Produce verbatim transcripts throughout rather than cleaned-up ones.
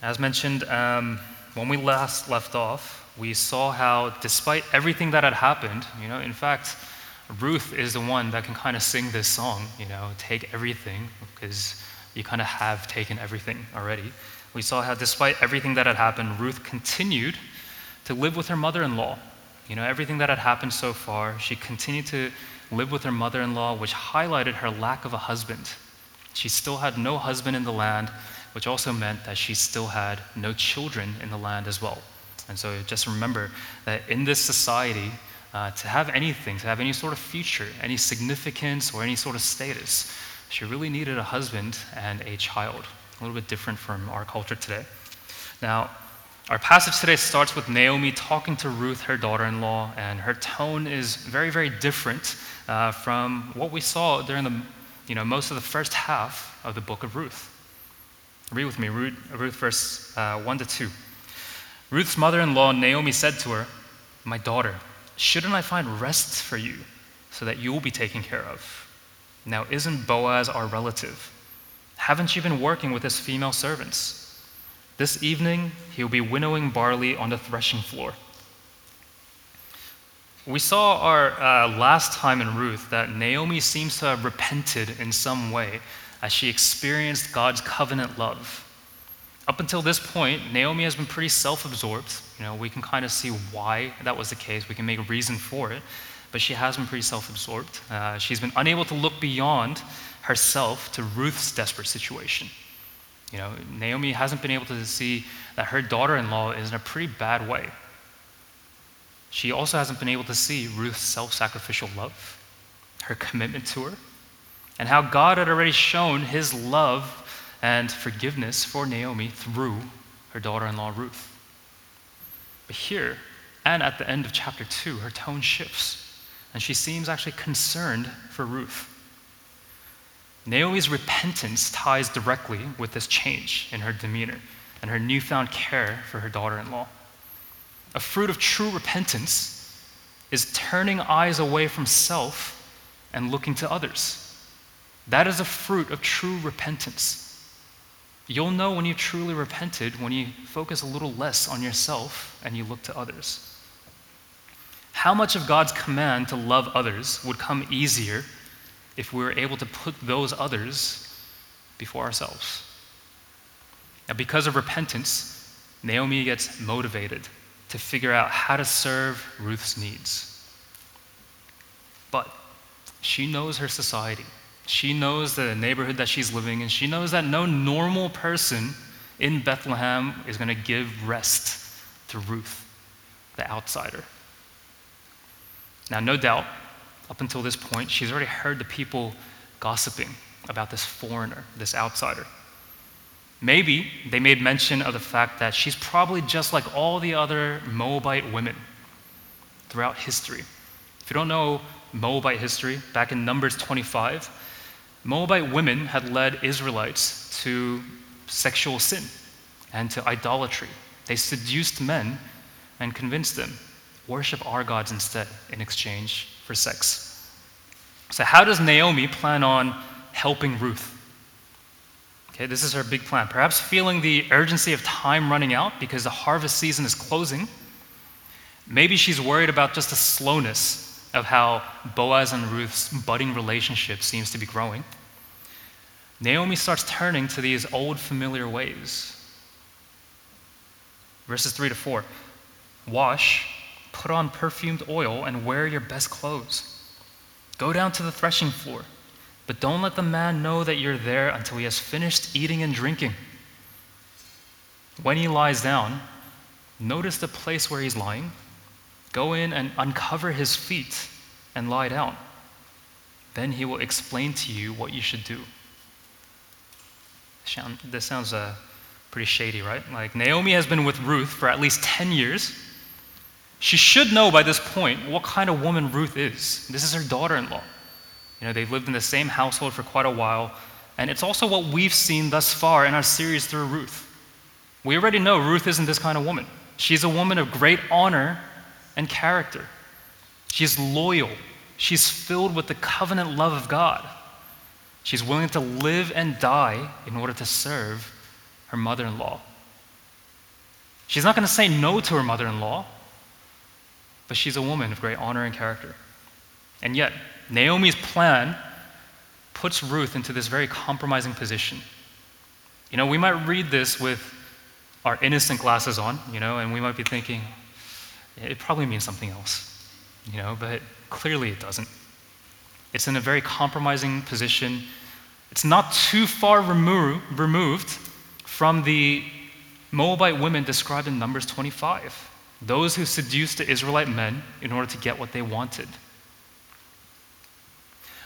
As mentioned, um, when we last left off, we saw how despite everything that had happened, you know, in fact, Ruth is the one that can kind of sing this song, you know, take everything, because you kind of have taken everything already. We saw how despite everything that had happened, Ruth continued to live with her mother-in-law. You know, everything that had happened so far, she continued to live with her mother-in-law, which highlighted her lack of a husband. She still had no husband in the land, which also meant that she still had no children in the land as well. And so just remember that in this society, Uh, to have anything, to have any sort of future, any significance, or any sort of status, she really needed a husband and a child. A little bit different from our culture today. Now, our passage today starts with Naomi talking to Ruth, her daughter-in-law, and her tone is very, very different uh, from what we saw during the, you know, most of the first half of the book of Ruth. Read with me, Ruth, Ruth verse uh, one to two. Ruth's mother-in-law, Naomi, said to her, "My daughter, shouldn't I find rest for you so that you will be taken care of? Now, isn't Boaz our relative? Haven't you been working with his female servants? This evening, he will be winnowing barley on the threshing floor." We saw our uh, last time in Ruth that Naomi seems to have repented in some way as she experienced God's covenant love. Up until this point, Naomi has been pretty self-absorbed. You know, we can kind of see why that was the case. We can make a reason for it, but she has been pretty self-absorbed. Uh, she's been unable to look beyond herself to Ruth's desperate situation. You know, Naomi hasn't been able to see that her daughter-in-law is in a pretty bad way. She also hasn't been able to see Ruth's self-sacrificial love, her commitment to her, and how God had already shown his love and forgiveness for Naomi through her daughter-in-law, Ruth. But here, and at the end of chapter two, her tone shifts, and she seems actually concerned for Ruth. Naomi's repentance ties directly with this change in her demeanor and her newfound care for her daughter-in-law. A fruit of true repentance is turning eyes away from self and looking to others. That is a fruit of true repentance. You'll know when you've truly repented when you focus a little less on yourself and you look to others. How much of God's command to love others would come easier if we were able to put those others before ourselves? Now, because of repentance, Naomi gets motivated to figure out how to serve Ruth's needs. But she knows her society. She knows the neighborhood that she's living in. She knows that no normal person in Bethlehem is going to give rest to Ruth, the outsider. Now, no doubt, up until this point, she's already heard the people gossiping about this foreigner, this outsider. Maybe they made mention of the fact that she's probably just like all the other Moabite women throughout history. If you don't know Moabite history, back in Numbers twenty-five, Moabite women had led Israelites to sexual sin and to idolatry. They seduced men and convinced them, worship our gods instead in exchange for sex. So how does Naomi plan on helping Ruth? Okay, this is her big plan. Perhaps feeling the urgency of time running out because the harvest season is closing. Maybe she's worried about just the slowness of how Boaz and Ruth's budding relationship seems to be growing. Naomi starts turning to these old familiar ways. Verses three to four, wash, put on perfumed oil, and wear your best clothes. Go down to the threshing floor, but don't let the man know that you're there until he has finished eating and drinking. When he lies down, notice the place where he's lying. Go in and uncover his feet and lie down. Then he will explain to you what you should do. This sounds uh, pretty shady, right? Like, Naomi has been with Ruth for at least ten years. She should know by this point what kind of woman Ruth is. This is her daughter-in-law. You know, they've lived in the same household for quite a while, and it's also what we've seen thus far in our series through Ruth. We already know Ruth isn't this kind of woman. She's a woman of great honor and character. She's loyal. She's filled with the covenant love of God. She's willing to live and die in order to serve her mother-in-law She's not going to say no to her mother-in-law, but she's a woman of great honor and character. And yet, Naomi's plan puts Ruth into this very compromising position. You know, we might read this with our innocent glasses on, you know, and we might be thinking, it probably means something else, you know, but clearly it doesn't. It's in a very compromising position. It's not too far remo- removed from the Moabite women described in Numbers twenty-five, those who seduced the Israelite men in order to get what they wanted.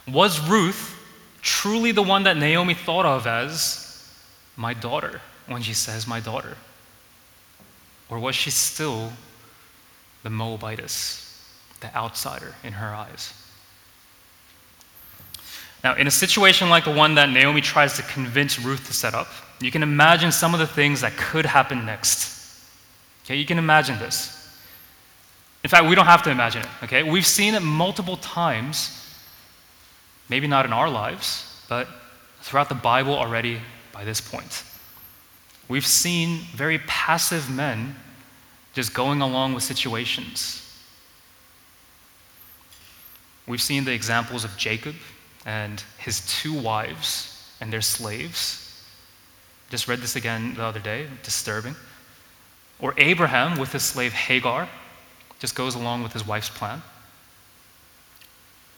Was Ruth truly the one that Naomi thought of as my daughter when she says my daughter? Or was she still the Moabitess, the outsider in her eyes? Now, in a situation like the one that Naomi tries to convince Ruth to set up, you can imagine some of the things that could happen next. Okay, you can imagine this. In fact, we don't have to imagine it, okay? We've seen it multiple times, maybe not in our lives, but throughout the Bible already by this point. We've seen very passive men just going along with situations. We've seen the examples of Jacob and his two wives and their slaves. Just read this again the other day, disturbing. Or Abraham with his slave Hagar, just goes along with his wife's plan.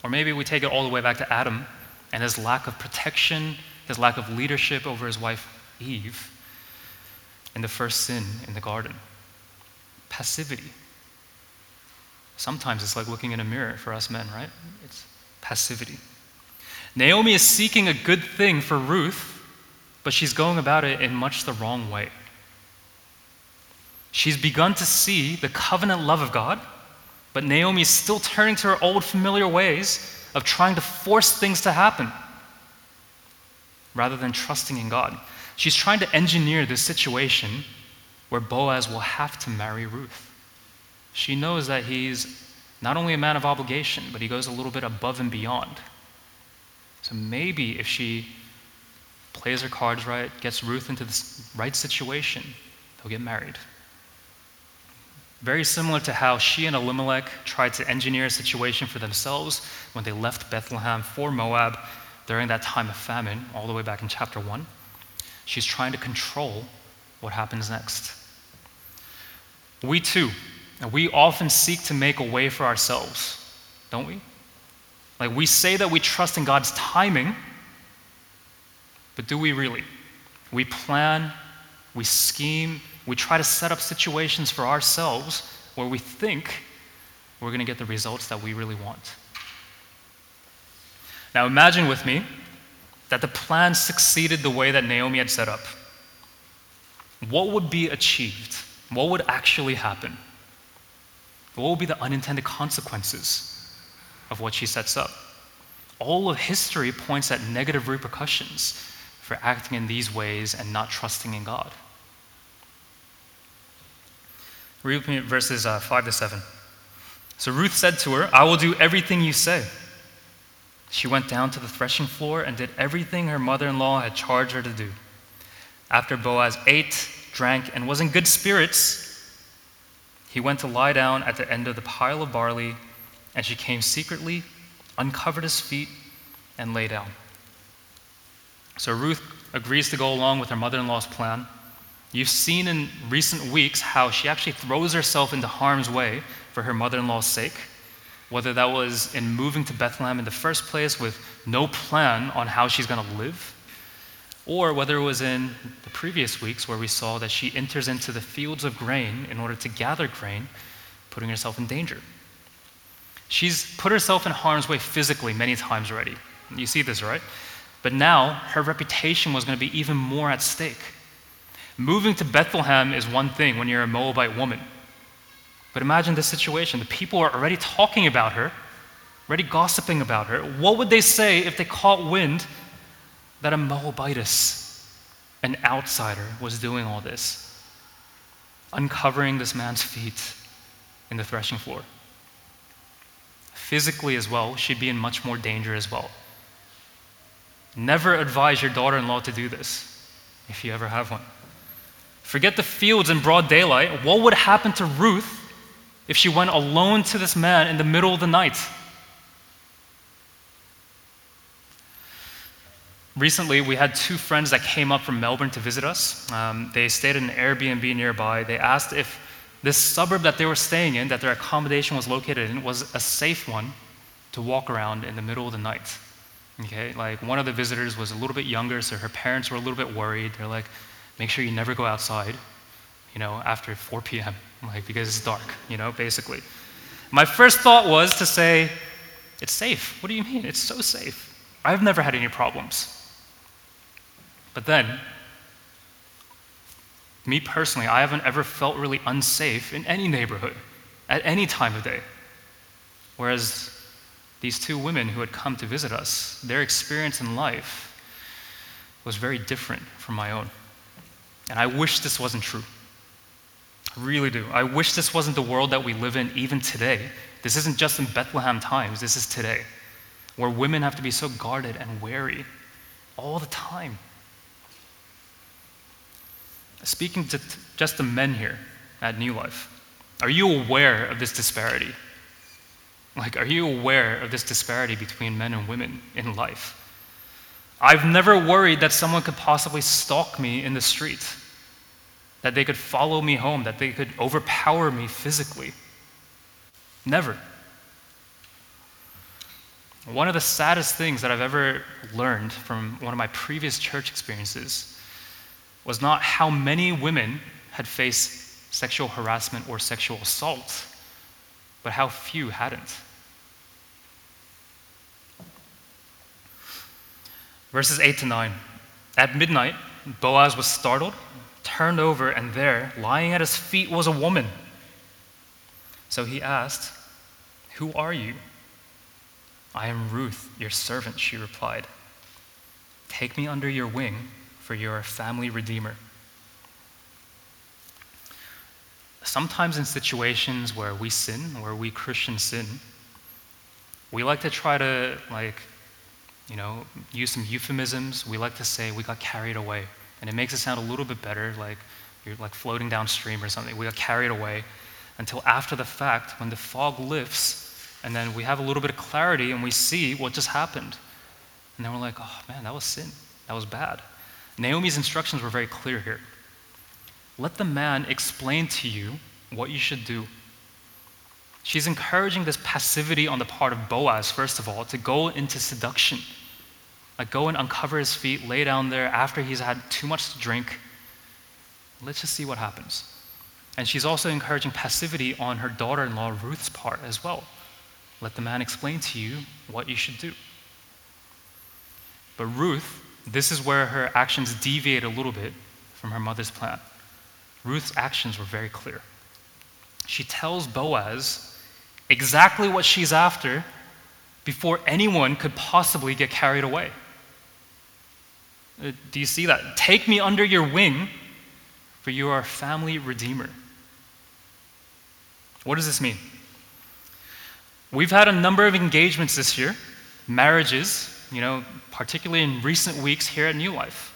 Or maybe we take it all the way back to Adam and his lack of protection, his lack of leadership over his wife Eve, and the first sin in the garden. Passivity. Sometimes it's like looking in a mirror for us men, right? It's passivity. Naomi is seeking a good thing for Ruth, but she's going about it in much the wrong way. She's begun to see the covenant love of God, but Naomi is still turning to her old familiar ways of trying to force things to happen rather than trusting in God. She's trying to engineer this situation where Boaz will have to marry Ruth. She knows that he's not only a man of obligation, but he goes a little bit above and beyond. So maybe if she plays her cards right, gets Ruth into the right situation, they'll get married. Very similar to how she and Elimelech tried to engineer a situation for themselves when they left Bethlehem for Moab during that time of famine, all the way back in chapter one. She's trying to control what happens next. We too, we often seek to make a way for ourselves, don't we? Like, we say that we trust in God's timing, but do we really? We plan, we scheme, we try to set up situations for ourselves where we think we're going to get the results that we really want. Now imagine with me that the plan succeeded the way that Naomi had set up. What would be achieved? What would actually happen? What would be the unintended consequences of what she sets up? All of history points at negative repercussions for acting in these ways and not trusting in God. Read verses uh, five to seven. So Ruth said to her, "I will do everything you say." She went down to the threshing floor and did everything her mother-in-law had charged her to do. After Boaz ate, drank, and was in good spirits, he went to lie down at the end of the pile of barley. And she came secretly, uncovered his feet, and lay down. So Ruth agrees to go along with her mother-in-law's plan. You've seen in recent weeks how she actually throws herself into harm's way for her mother-in-law's sake, whether that was in moving to Bethlehem in the first place with no plan on how she's going to live, or whether it was in the previous weeks where we saw that she enters into the fields of grain in order to gather grain, putting herself in danger. She's put herself in harm's way physically many times already. You see this, right? But now, her reputation was going to be even more at stake. Moving to Bethlehem is one thing when you're a Moabite woman. But imagine this situation. The people are already talking about her, already gossiping about her. What would they say if they caught wind that a Moabitess, an outsider, was doing all this? Uncovering this man's feet in the threshing floor. Physically as well, she'd be in much more danger as well. Never advise your daughter-in-law to do this, if you ever have one. Forget the fields in broad daylight. What would happen to Ruth if she went alone to this man in the middle of the night? Recently, we had two friends that came up from Melbourne to visit us. Um, they stayed in an Airbnb nearby. They asked if this suburb that they were staying in, that their accommodation was located in, was a safe one to walk around in the middle of the night. Okay, like one of the visitors was a little bit younger, so her parents were a little bit worried. They're like, make sure you never go outside, you know, after four p.m., like, because it's dark, you know, basically. My first thought was to say, it's safe. What do you mean? It's so safe. I've never had any problems. But then, me personally, I haven't ever felt really unsafe in any neighborhood, at any time of day. Whereas these two women who had come to visit us, their experience in life was very different from my own. And I wish this wasn't true. I really do. I wish this wasn't the world that we live in even today. This isn't just in Bethlehem times, this is today, where women have to be so guarded and wary all the time. Speaking to t- just the men here at New Life, are you aware of this disparity? Like, are you aware of this disparity between men and women in life? I've never worried that someone could possibly stalk me in the street, that they could follow me home, that they could overpower me physically. Never. One of the saddest things that I've ever learned from one of my previous church experiences was not how many women had faced sexual harassment or sexual assault, but how few hadn't. Verses eight to nine. At midnight, Boaz was startled, turned over, and there, lying at his feet, was a woman. So he asked, "Who are you?" "I am Ruth, your servant," she replied. "Take me under your wing, for you are a family redeemer." Sometimes in situations where we sin, where we Christians sin, we like to try to, like, you know, use some euphemisms. We like to say we got carried away, and it makes it sound a little bit better, like you're like floating downstream or something. We got carried away, until after the fact, when the fog lifts, and then we have a little bit of clarity and we see what just happened. And then we're like, oh man, that was sin. That was bad. Naomi's instructions were very clear here. Let the man explain to you what you should do. She's encouraging this passivity on the part of Boaz, first of all, to go into seduction. Like, go and uncover his feet, lay down there after he's had too much to drink. Let's just see what happens. And she's also encouraging passivity on her daughter-in-law Ruth's part as well. Let the man explain to you what you should do. But Ruth, this is where her actions deviate a little bit from her mother's plan. Ruth's actions were very clear. She tells Boaz exactly what she's after before anyone could possibly get carried away. Do you see that? Take me under your wing, for you are a family redeemer. What does this mean? We've had a number of engagements this year, marriages, you know, particularly in recent weeks here at New Life.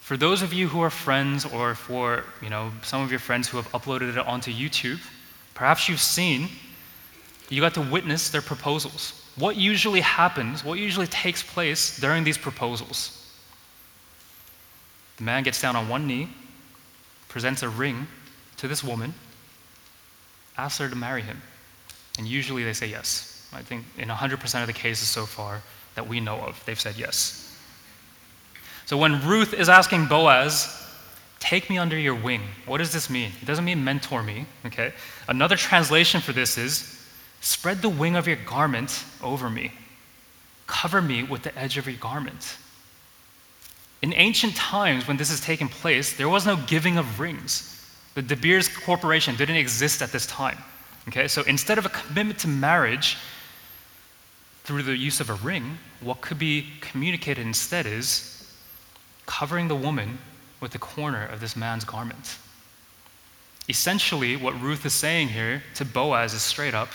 For those of you who are friends, or for, you know, some of your friends who have uploaded it onto YouTube, perhaps you've seen, you got to witness their proposals. What usually happens, what usually takes place during these proposals? The man gets down on one knee, presents a ring to this woman, asks her to marry him. And usually they say yes. I think in one hundred percent of the cases so far that we know of, they've said yes. So when Ruth is asking Boaz, take me under your wing, what does this mean? It doesn't mean mentor me, okay? Another translation for this is, spread the wing of your garment over me. Cover me with the edge of your garment. In ancient times when this is taking place, there was no giving of rings. The De Beers Corporation didn't exist at this time. Okay, so instead of a commitment to marriage through the use of a ring, what could be communicated instead is covering the woman with the corner of this man's garment. Essentially, what Ruth is saying here to Boaz is straight up,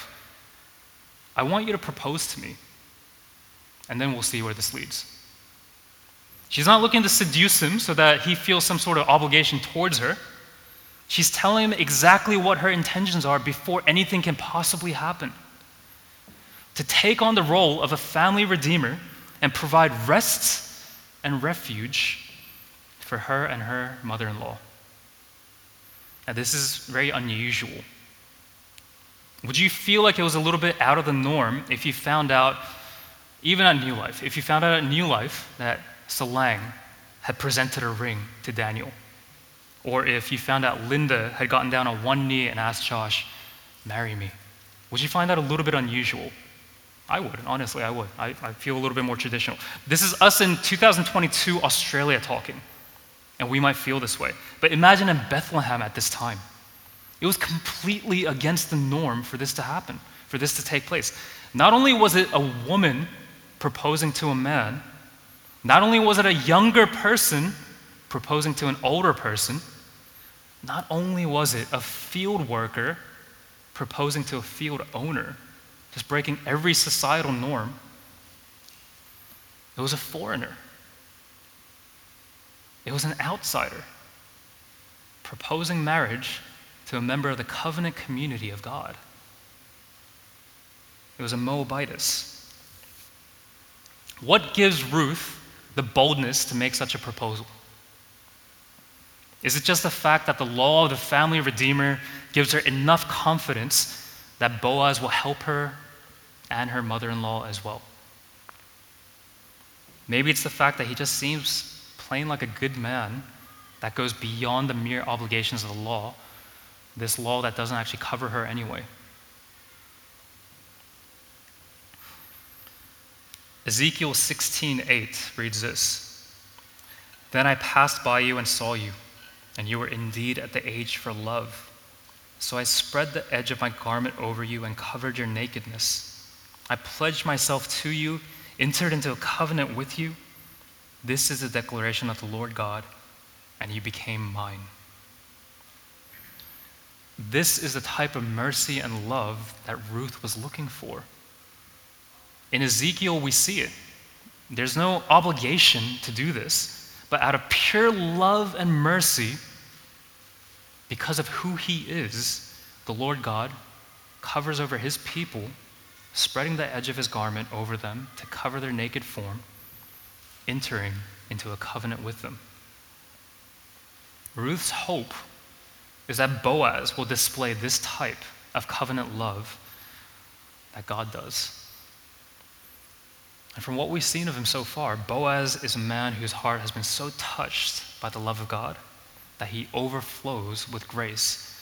I want you to propose to me, and then we'll see where this leads. She's not looking to seduce him so that he feels some sort of obligation towards her. She's telling him exactly what her intentions are before anything can possibly happen. To take on the role of a family redeemer and provide rest and refuge for her and her mother-in-law. Now, this is very unusual. Would you feel like it was a little bit out of the norm if you found out, even at New Life, if you found out at New Life that Selang had presented a ring to Daniel? Or if you found out Linda had gotten down on one knee and asked Josh, marry me? Would you find that a little bit unusual? I would, honestly, I would. I, I feel a little bit more traditional. This is us in two thousand twenty-two Australia talking, and we might feel this way. But imagine in Bethlehem at this time. It was completely against the norm for this to happen, for this to take place. Not only was it a woman proposing to a man, not only was it a younger person proposing to an older person, not only was it a field worker proposing to a field owner, just breaking every societal norm, it was a foreigner. It was an outsider proposing marriage to a member of the covenant community of God. It was a Moabitess. What gives Ruth the boldness to make such a proposal? Is it just the fact that the law of the family redeemer gives her enough confidence that Boaz will help her and her mother-in-law as well? Maybe it's the fact that he just seems plain like a good man that goes beyond the mere obligations of the law, this law that doesn't actually cover her anyway. Ezekiel sixteen eight reads this, "Then I passed by you and saw you, and you were indeed at the age for love. So I spread the edge of my garment over you and covered your nakedness. I pledged myself to you, entered into a covenant with you. This is the declaration of the Lord God, and you became mine." This is the type of mercy and love that Ruth was looking for. In Ezekiel, we see it. There's no obligation to do this, but out of pure love and mercy, because of who he is, the Lord God covers over his people, spreading the edge of his garment over them to cover their naked form, entering into a covenant with them. Ruth's hope is that Boaz will display this type of covenant love that God does. And from what we've seen of him so far, Boaz is a man whose heart has been so touched by the love of God that he overflows with grace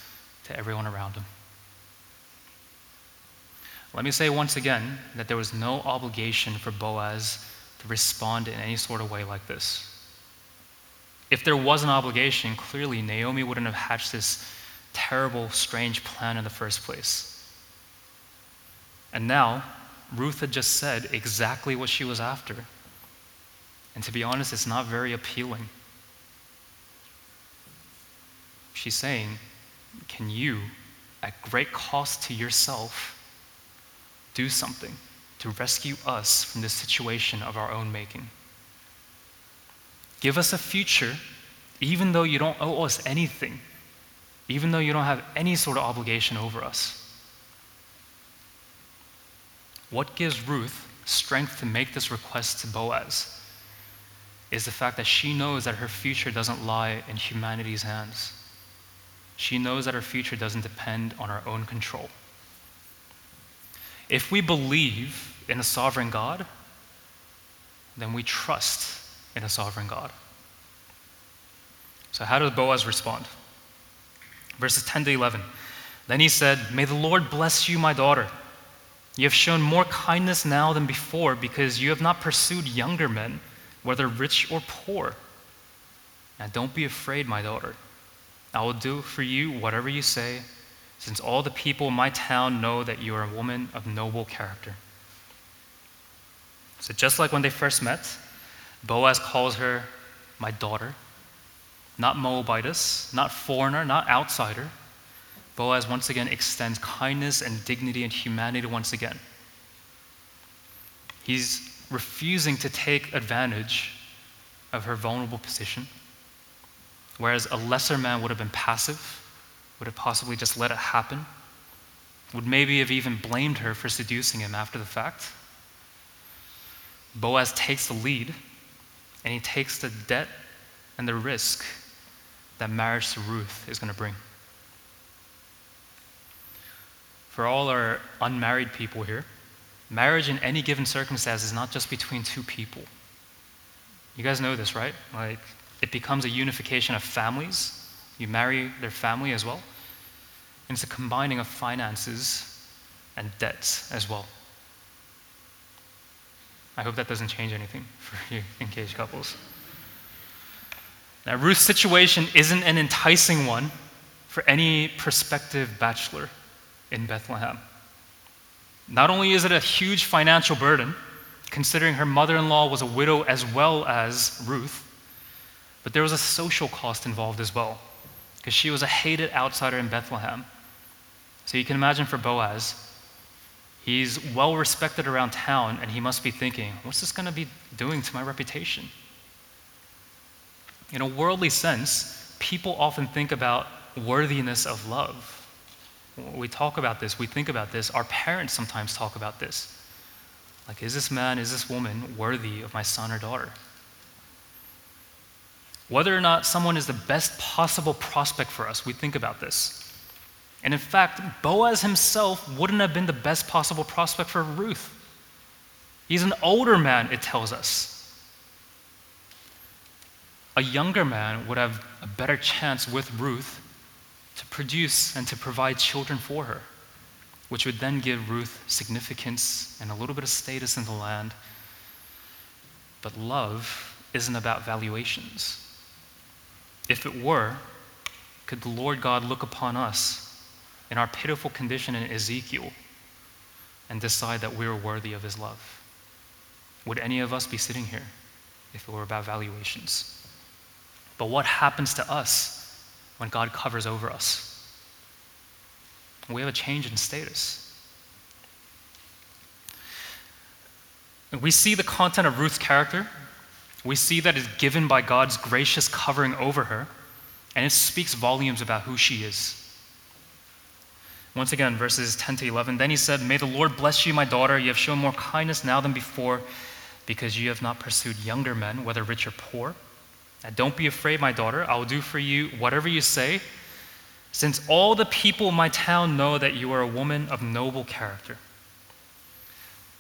to everyone around him. Let me say once again that there was no obligation for Boaz to respond in any sort of way like this. If there was an obligation, clearly Naomi wouldn't have hatched this terrible, strange plan in the first place. And now, Ruth had just said exactly what she was after. And to be honest, it's not very appealing. She's saying, can you, at great cost to yourself, do something to rescue us from this situation of our own making? Give us a future, even though you don't owe us anything, even though you don't have any sort of obligation over us. What gives Ruth strength to make this request to Boaz is the fact that she knows that her future doesn't lie in humanity's hands. She knows that her future doesn't depend on our own control. If we believe in a sovereign God, then we trust in a sovereign God. So how does Boaz respond? Verses ten to eleven. Then he said, "May the Lord bless you, my daughter. You have shown more kindness now than before because you have not pursued younger men, whether rich or poor. Now don't be afraid, my daughter. I will do for you whatever you say, since all the people in my town know that you are a woman of noble character." So just like when they first met, Boaz calls her my daughter, not Moabitess, not foreigner, not outsider. Boaz once again extends kindness and dignity and humanity once again. He's refusing to take advantage of her vulnerable position, whereas a lesser man would have been passive, would have possibly just let it happen, would maybe have even blamed her for seducing him after the fact. Boaz takes the lead, and he takes the debt and the risk that marriage to Ruth is going to bring. For all our unmarried people here, marriage in any given circumstance is not just between two people. You guys know this, right? Like, it becomes a unification of families. You marry their family as well. And it's a combining of finances and debts as well. I hope that doesn't change anything for you engaged couples. Now, Ruth's situation isn't an enticing one for any prospective bachelor in Bethlehem. Not only is it a huge financial burden, considering her mother-in-law was a widow as well as Ruth, but there was a social cost involved as well, because she was a hated outsider in Bethlehem. So you can imagine for Boaz, he's well respected around town, and he must be thinking, what's this going to be doing to my reputation? In a worldly sense, people often think about worthiness of love. We talk about this, we think about this, our parents sometimes talk about this. Like, is this man, is this woman worthy of my son or daughter? Whether or not someone is the best possible prospect for us, we think about this. And in fact, Boaz himself wouldn't have been the best possible prospect for Ruth. He's an older man, it tells us. A younger man would have a better chance with Ruth to produce and to provide children for her, which would then give Ruth significance and a little bit of status in the land. But love isn't about valuations. If it were, could the Lord God look upon us in our pitiful condition in Ezekiel and decide that we are worthy of his love? Would any of us be sitting here if it were about valuations? But what happens to us when God covers over us? We have a change in status. We see the content of Ruth's character. We see that it's given by God's gracious covering over her, and it speaks volumes about who she is. Once again, verses ten to eleven, "Then he said, 'May the Lord bless you, my daughter. You have shown more kindness now than before, because you have not pursued younger men, whether rich or poor. Now don't be afraid, my daughter. I will do for you whatever you say, since all the people of my town know that you are a woman of noble character.'"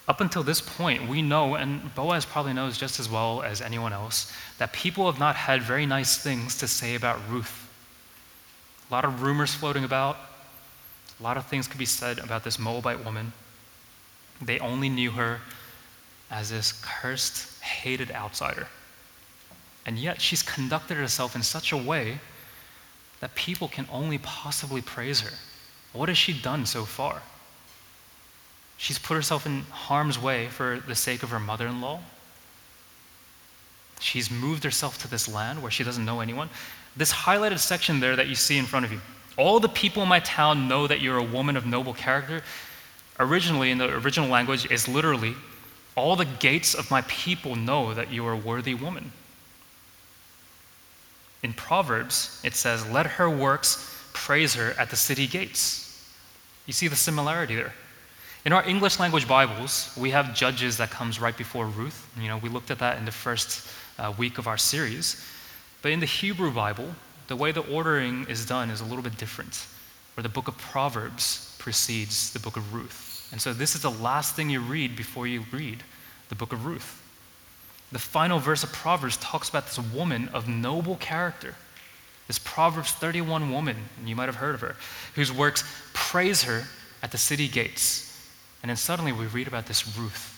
Up until this point, we know, and Boaz probably knows just as well as anyone else, that people have not had very nice things to say about Ruth. A lot of rumors floating about. A lot of things could be said about this Moabite woman. They only knew her as this cursed, hated outsider. And yet she's conducted herself in such a way that people can only possibly praise her. What has she done so far? She's put herself in harm's way for the sake of her mother-in-law. She's moved herself to this land where she doesn't know anyone. This highlighted section there that you see in front of you, "All the people in my town know that you're a woman of noble character," originally in the original language is literally, "All the gates of my people know that you are a worthy woman." In Proverbs, it says, "Let her works praise her at the city gates." You see the similarity there. In our English language Bibles, we have Judges that comes right before Ruth. You know, we looked at that in the first uh, week of our series. But in the Hebrew Bible, the way the ordering is done is a little bit different, where the book of Proverbs precedes the book of Ruth. And so this is the last thing you read before you read the book of Ruth. The final verse of Proverbs talks about this woman of noble character, this Proverbs thirty-one woman, and you might have heard of her, whose works praise her at the city gates. And then suddenly we read about this Ruth.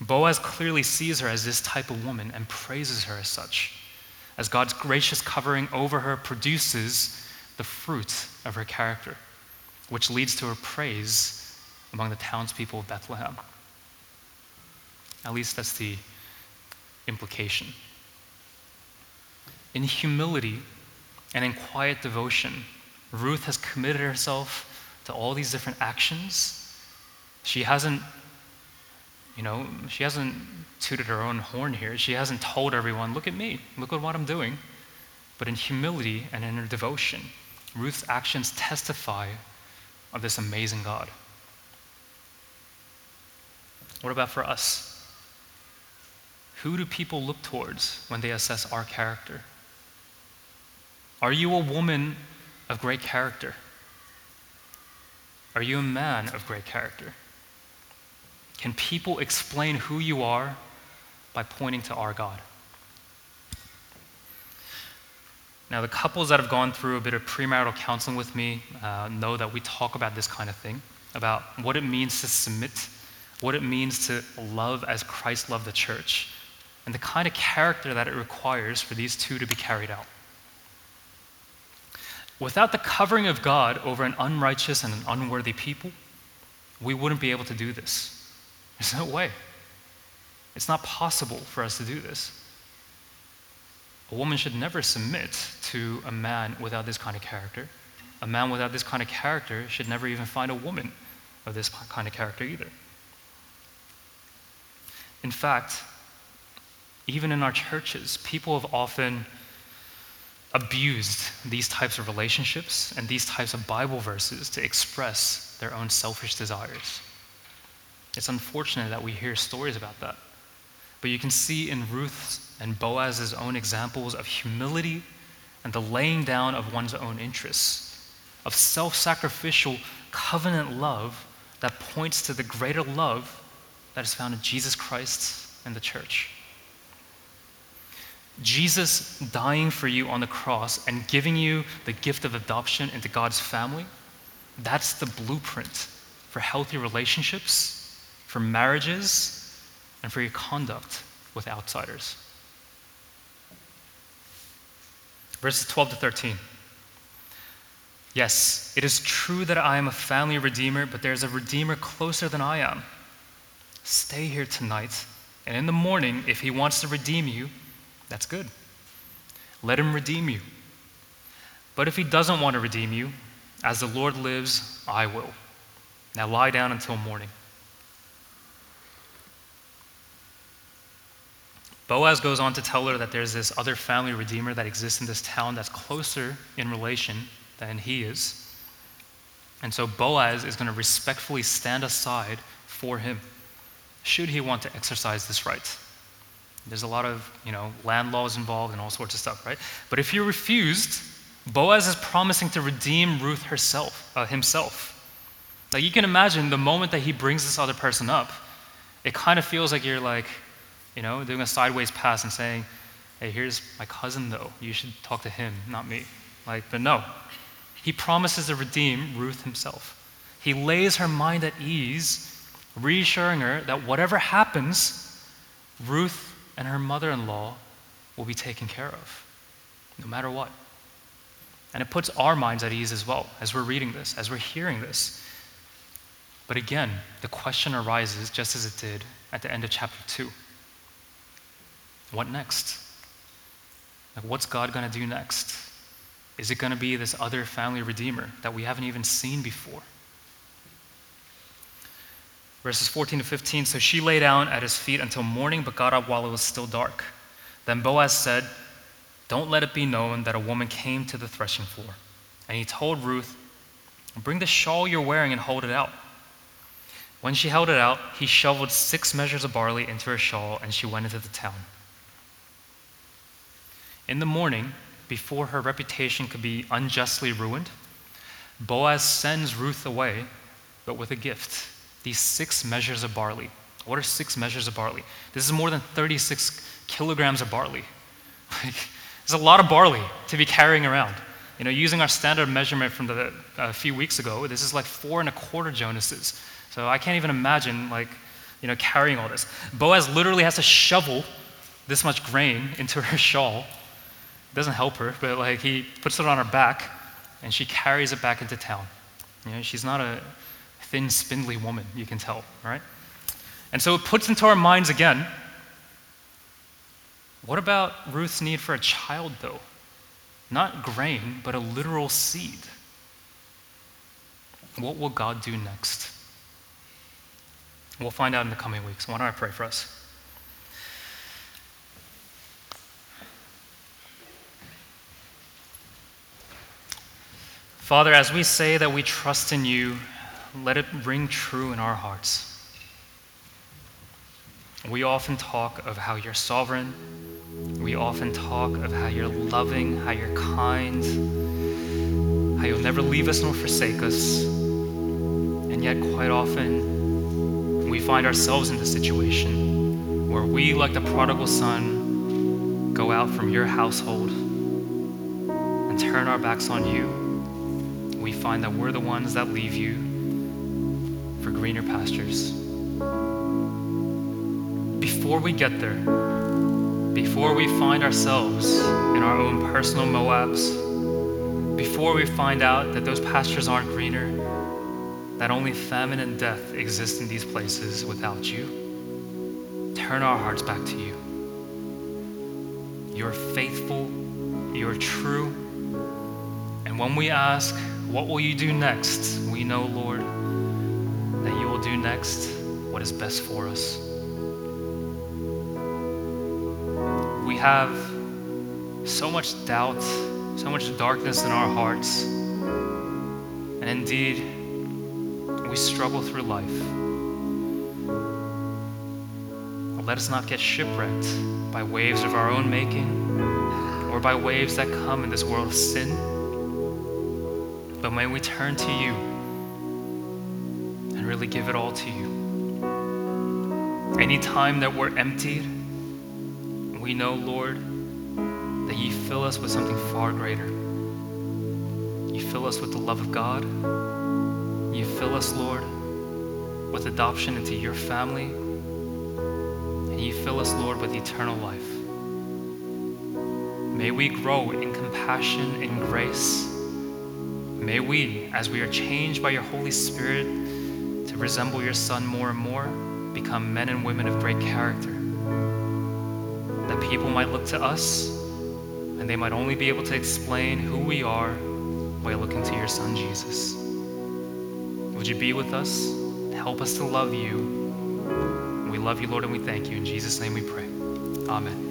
Boaz clearly sees her as this type of woman and praises her as such, as God's gracious covering over her produces the fruit of her character, which leads to her praise among the townspeople of Bethlehem. At least that's the implication. In humility and in quiet devotion, Ruth has committed herself to all these different actions. She hasn't You know, she hasn't tooted her own horn here. She hasn't told everyone, look at me, look at what I'm doing. But in humility and in her devotion, Ruth's actions testify of this amazing God. What about for us? Who do people look towards when they assess our character? Are you a woman of great character? Are you a man of great character? Can people explain who you are by pointing to our God? Now, the couples that have gone through a bit of premarital counseling with me uh, know that we talk about this kind of thing, about what it means to submit, what it means to love as Christ loved the church, and the kind of character that it requires for these two to be carried out. Without the covering of God over an unrighteous and an unworthy people, we wouldn't be able to do this. There's no way. It's not possible for us to do this. A woman should never submit to a man without this kind of character. A man without this kind of character should never even find a woman of this kind of character either. In fact, even in our churches, people have often abused these types of relationships and these types of Bible verses to express their own selfish desires. It's unfortunate that we hear stories about that. But you can see in Ruth's and Boaz's own examples of humility and the laying down of one's own interests, of self-sacrificial covenant love that points to the greater love that is found in Jesus Christ and the church. Jesus dying for you on the cross and giving you the gift of adoption into God's family, that's the blueprint for healthy relationships, for marriages, and for your conduct with outsiders. Verses twelve to thirteen. Yes, it is true that I am a family redeemer, but there is a redeemer closer than I am. Stay here tonight, and in the morning, if he wants to redeem you, that's good. Let him redeem you. But if he doesn't want to redeem you, as the Lord lives, I will. Now lie down until morning. Boaz goes on to tell her that there's this other family redeemer that exists in this town that's closer in relation than he is. And so Boaz is going to respectfully stand aside for him, should he want to exercise this right. There's a lot of, you know, land laws involved and all sorts of stuff, right? But if he refused, Boaz is promising to redeem Ruth herself, uh, himself. Like, you can imagine the moment that he brings this other person up, it kind of feels like you're like, you know, doing a sideways pass and saying, hey, here's my cousin though. You should talk to him, not me. Like, but no. He promises to redeem Ruth himself. He lays her mind at ease, reassuring her that whatever happens, Ruth and her mother-in-law will be taken care of, no matter what. And it puts our minds at ease as well, as we're reading this, as we're hearing this. But again, the question arises, just as it did at the end of chapter two. What next? Like, what's God gonna do next? Is it gonna be this other family redeemer that we haven't even seen before? Verses fourteen to fifteen, so she lay down at his feet until morning, but got up while it was still dark. Then Boaz said, don't let it be known that a woman came to the threshing floor. And he told Ruth, bring the shawl you're wearing and hold it out. When she held it out, he shoveled six measures of barley into her shawl, and she went into the town. In the morning, before her reputation could be unjustly ruined, Boaz sends Ruth away, but with a gift. These six measures of barley. What are six measures of barley? This is more than thirty-six kilograms of barley. Like, there's a lot of barley to be carrying around. You know, using our standard measurement from the, a few weeks ago, this is like four and a quarter Jonases. So I can't even imagine, like, you know, carrying all this. Boaz literally has to shovel this much grain into her shawl. It doesn't help her, but like he puts it on her back, and she carries it back into town. You know, she's not a thin, spindly woman, you can tell, right? And so it puts into our minds again, what about Ruth's need for a child, though? Not grain, but a literal seed. What will God do next? We'll find out in the coming weeks. Why don't I pray for us? Father, as we say that we trust in you, let it ring true in our hearts. We often talk of how you're sovereign. We often talk of how you're loving, how you're kind, how you'll never leave us nor forsake us. And yet quite often, we find ourselves in the situation where we, like the prodigal son, go out from your household and turn our backs on you. We find that we're the ones that leave you for greener pastures. Before we get there, before we find ourselves in our own personal Moabs, before we find out that those pastures aren't greener, that only famine and death exist in these places without you, turn our hearts back to you. You're faithful, you're true, and when we ask, what will you do next? We know, Lord, that you will do next what is best for us. We have so much doubt, so much darkness in our hearts. And indeed, we struggle through life. Let us not get shipwrecked by waves of our own making or by waves that come in this world of sin. But may we turn to you and really give it all to you. Any time that we're emptied, we know, Lord, that you fill us with something far greater. You fill us with the love of God. You fill us, Lord, with adoption into your family. And you fill us, Lord, with eternal life. May we grow in compassion and grace. May we, as we are changed by your Holy Spirit to resemble your Son more and more, become men and women of great character. That people might look to us and they might only be able to explain who we are by looking to your Son, Jesus. Would you be with us? Help us to love you. We love you, Lord, and we thank you. In Jesus' name we pray. Amen.